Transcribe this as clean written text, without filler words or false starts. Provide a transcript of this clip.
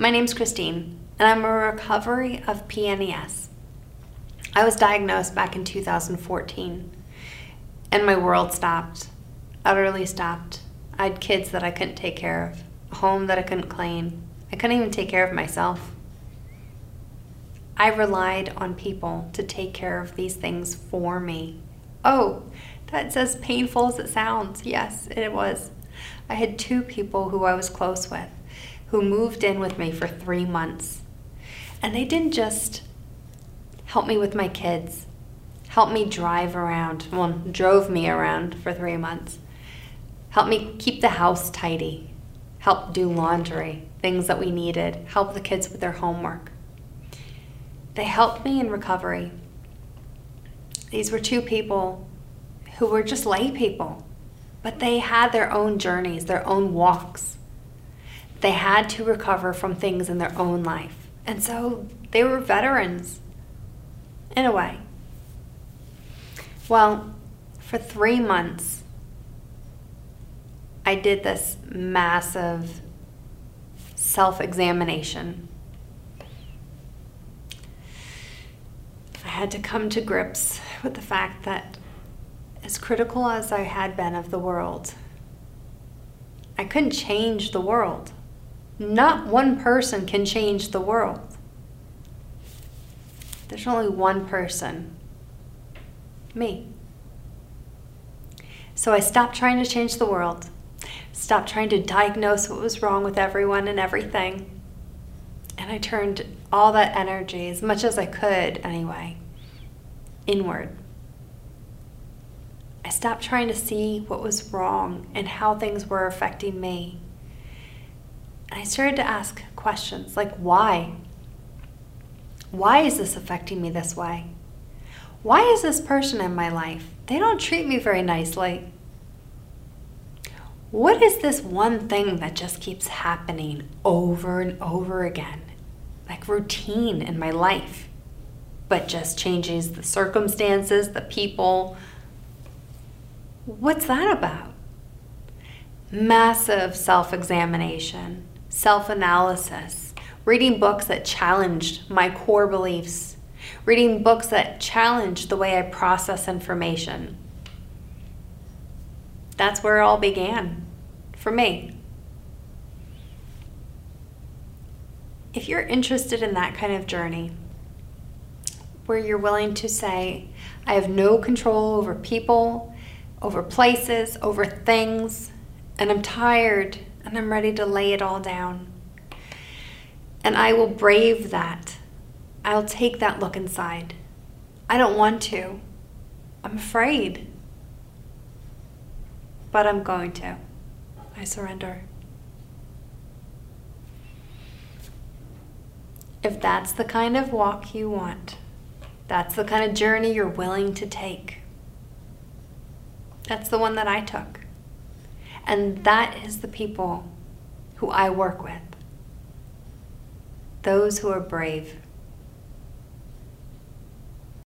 My name's Christine, and I'm a recovery of PNES. I was diagnosed back in 2014, and my world stopped, utterly stopped. I had kids that I couldn't take care of, a home that I couldn't claim. I couldn't even take care of myself. I relied on people to take care of these things for me. Oh, that's as painful as it sounds. Yes, it was. I had two people who I was close with who moved in with me for 3 months. And they didn't just help me with my kids, help me drive around, well, drove me around for 3 months, help me keep the house tidy, help do laundry, things that we needed, help the kids with their homework. They helped me in recovery. These were two people who were just lay people, but they had their own journeys, their own walks. They had to recover from things in their own life. And so they were veterans, in a way. Well, for 3 months, I did this massive self-examination. I had to come to grips with the fact that as critical as I had been of the world, I couldn't change the world. Not one person can change the world. There's only one person, me. So I stopped trying to change the world, stopped trying to diagnose what was wrong with everyone and everything. And I turned all that energy, as much as I could anyway, inward. I stopped trying to see what was wrong and how things were affecting me. And I started to ask questions like, why? Why is this affecting me this way? Why is this person in my life? They don't treat me very nicely. What is this one thing that just keeps happening over and over again? Like routine in my life, but just changes the circumstances, the people. What's that about? Massive self-examination, self-analysis, reading books that challenged my core beliefs, reading books that challenged the way I process information. That's where it all began for me. If you're interested in that kind of journey, where you're willing to say, I have no control over people, over places, over things, and I'm tired, and I'm ready to lay it all down. And I will brave that. I'll take that look inside. I don't want to. I'm afraid. But I'm going to. I surrender. If that's the kind of walk you want, that's the kind of journey you're willing to take, that's the one that I took. And that is the people who I work with, those who are brave.